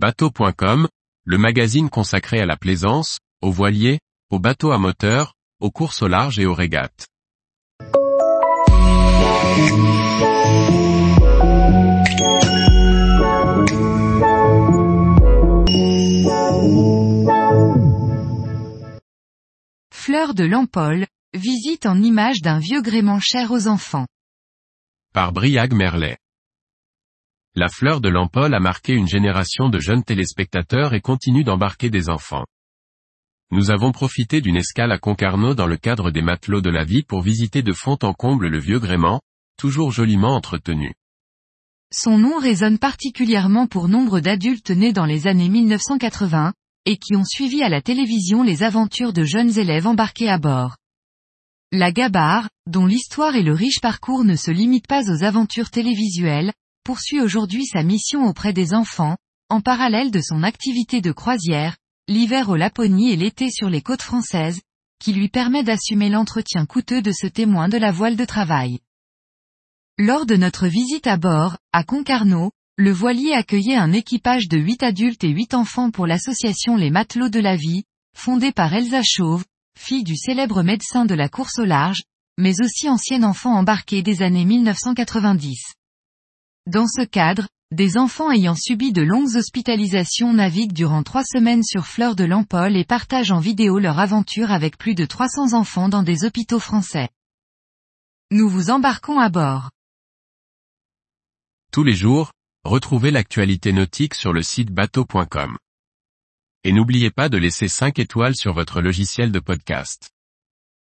Bateaux.com, le magazine consacré à la plaisance, aux voiliers, aux bateaux à moteur, aux courses au large et aux régates. Fleur de Lampaul, visite en images d'un vieux gréement cher aux enfants. Par Briag Merlet. La Fleur de Lampaul a marqué une génération de jeunes téléspectateurs et continue d'embarquer des enfants. Nous avons profité d'une escale à Concarneau dans le cadre des Matelots de la Vie pour visiter de fond en comble le vieux gréement, toujours joliment entretenu. Son nom résonne particulièrement pour nombre d'adultes nés dans les années 1980, et qui ont suivi à la télévision les aventures de jeunes élèves embarqués à bord. La gabarre, dont l'histoire et le riche parcours ne se limitent pas aux aventures télévisuelles, poursuit aujourd'hui sa mission auprès des enfants, en parallèle de son activité de croisière, l'hiver aux Laponie et l'été sur les côtes françaises, qui lui permet d'assumer l'entretien coûteux de ce témoin de la voile de travail. Lors de notre visite à bord, à Concarneau, le voilier accueillait un équipage de 8 adultes et 8 enfants pour l'association Les Matelots de la Vie, fondée par Elsa Chauve, fille du célèbre médecin de la course au large, mais aussi ancien enfant embarqué des années 1990. Dans ce cadre, des enfants ayant subi de longues hospitalisations naviguent durant 3 semaines sur Fleur de Lampaul et partagent en vidéo leur aventure avec plus de 300 enfants dans des hôpitaux français. Nous vous embarquons à bord. Tous les jours, retrouvez l'actualité nautique sur le site bateaux.com. Et n'oubliez pas de laisser 5 étoiles sur votre logiciel de podcast.